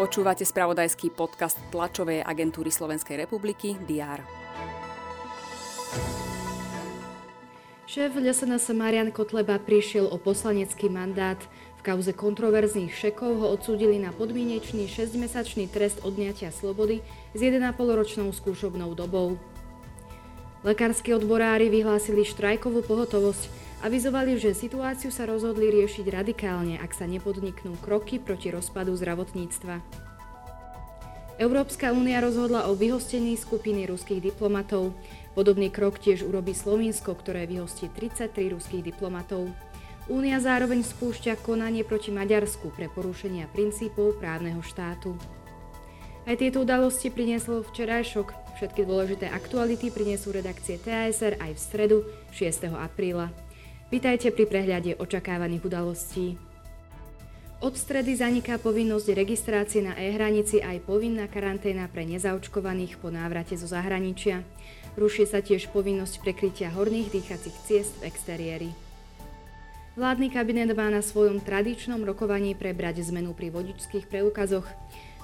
Počúvate spravodajský podcast tlačovej agentúry Slovenskej republiky DR. Šéf ĽSNS Marian Kotleba prišiel o poslanecký mandát. V kauze kontroverzných šekov ho odsúdili na podmienečný 6-mesačný trest odňatia slobody s 1,5-ročnou skúšobnou dobou. Lekársky odborári vyhlásili štrajkovú pohotovosť. Avizovali, že situáciu sa rozhodli riešiť radikálne, ak sa nepodniknú kroky proti rozpadu zdravotníctva. Európska únia rozhodla o vyhostení skupiny ruských diplomatov. Podobný krok tiež urobí Slovinsko, ktoré vyhostí 33 ruských diplomatov. Únia zároveň spúšťa konanie proti Maďarsku pre porušenia princípov právneho štátu. Aj tieto udalosti prinieslo včerajšok. Všetky dôležité aktuality priniesú redakcie TASR aj v stredu 6. apríla. Vitajte pri prehľade očakávaných udalostí. Od stredy zaniká povinnosť registrácie na e-hranici aj povinná karanténa pre nezaočkovaných po návrate zo zahraničia. Ruší sa tiež povinnosť prekrytia horných dýchacích ciest v exteriéri. Vládny kabinet má na svojom tradičnom rokovaní prebrať zmenu pri vodičských preukazoch.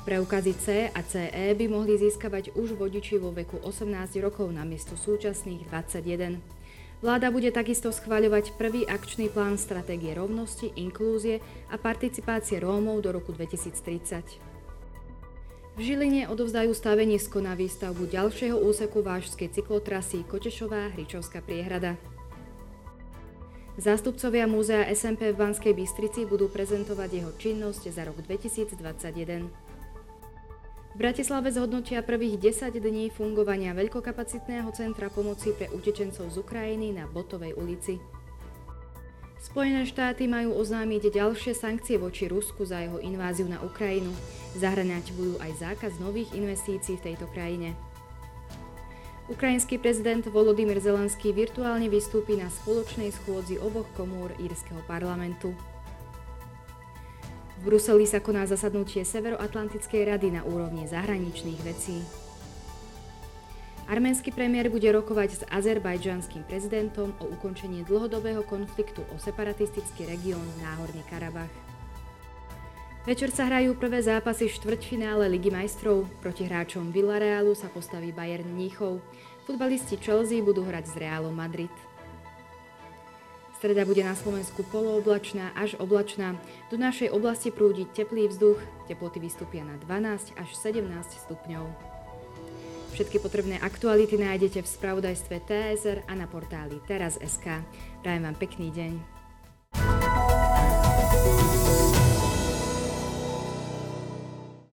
Preukazy C a CE by mohli získavať už vodiči vo veku 18 rokov namiesto súčasných 21. Vláda bude takisto schvaľovať prvý akčný plán stratégie rovnosti, inklúzie a participácie Rómov do roku 2030. V Žiline odovzdajú stavenisko na výstavbu ďalšieho úseku vážskej cyklotrasy Kotešová-Hričovská priehrada. Zástupcovia múzea SMP v Banskej Bystrici budú prezentovať jeho činnosť za rok 2021. V Bratislave zhodnotia prvých 10 dní fungovania veľkokapacitného centra pomoci pre utečencov z Ukrajiny na Botovej ulici. Spojené štáty majú oznámiť ďalšie sankcie voči Rusku za jeho inváziu na Ukrajinu. Zahŕňať budú aj zákaz nových investícií v tejto krajine. Ukrajinský prezident Volodymyr Zelenský virtuálne vystúpi na spoločnej schôdzi oboch komôr Jírského parlamentu. V Bruseli sa koná zasadnutie Severoatlantickej rady na úrovni zahraničných vecí. Arménsky premiér bude rokovať s azerbajdžanským prezidentom o ukončení dlhodobého konfliktu o separatistický región Náhorný Karabách. Večer sa hrajú prvé zápasy štvrťfinále Ligy majstrov. Proti hráčom Villarealu sa postaví Bayern Mníchov. Futbalisti Chelsea budú hrať s Realom Madrid. Streda bude na Slovensku polooblačná až oblačná. Do našej oblasti prúdi teplý vzduch, teploty vystúpia na 12 až 17 stupňov. Všetky potrebné aktuality nájdete v spravodajstve TASR a na portáli Teraz.sk. Prajem vám pekný deň.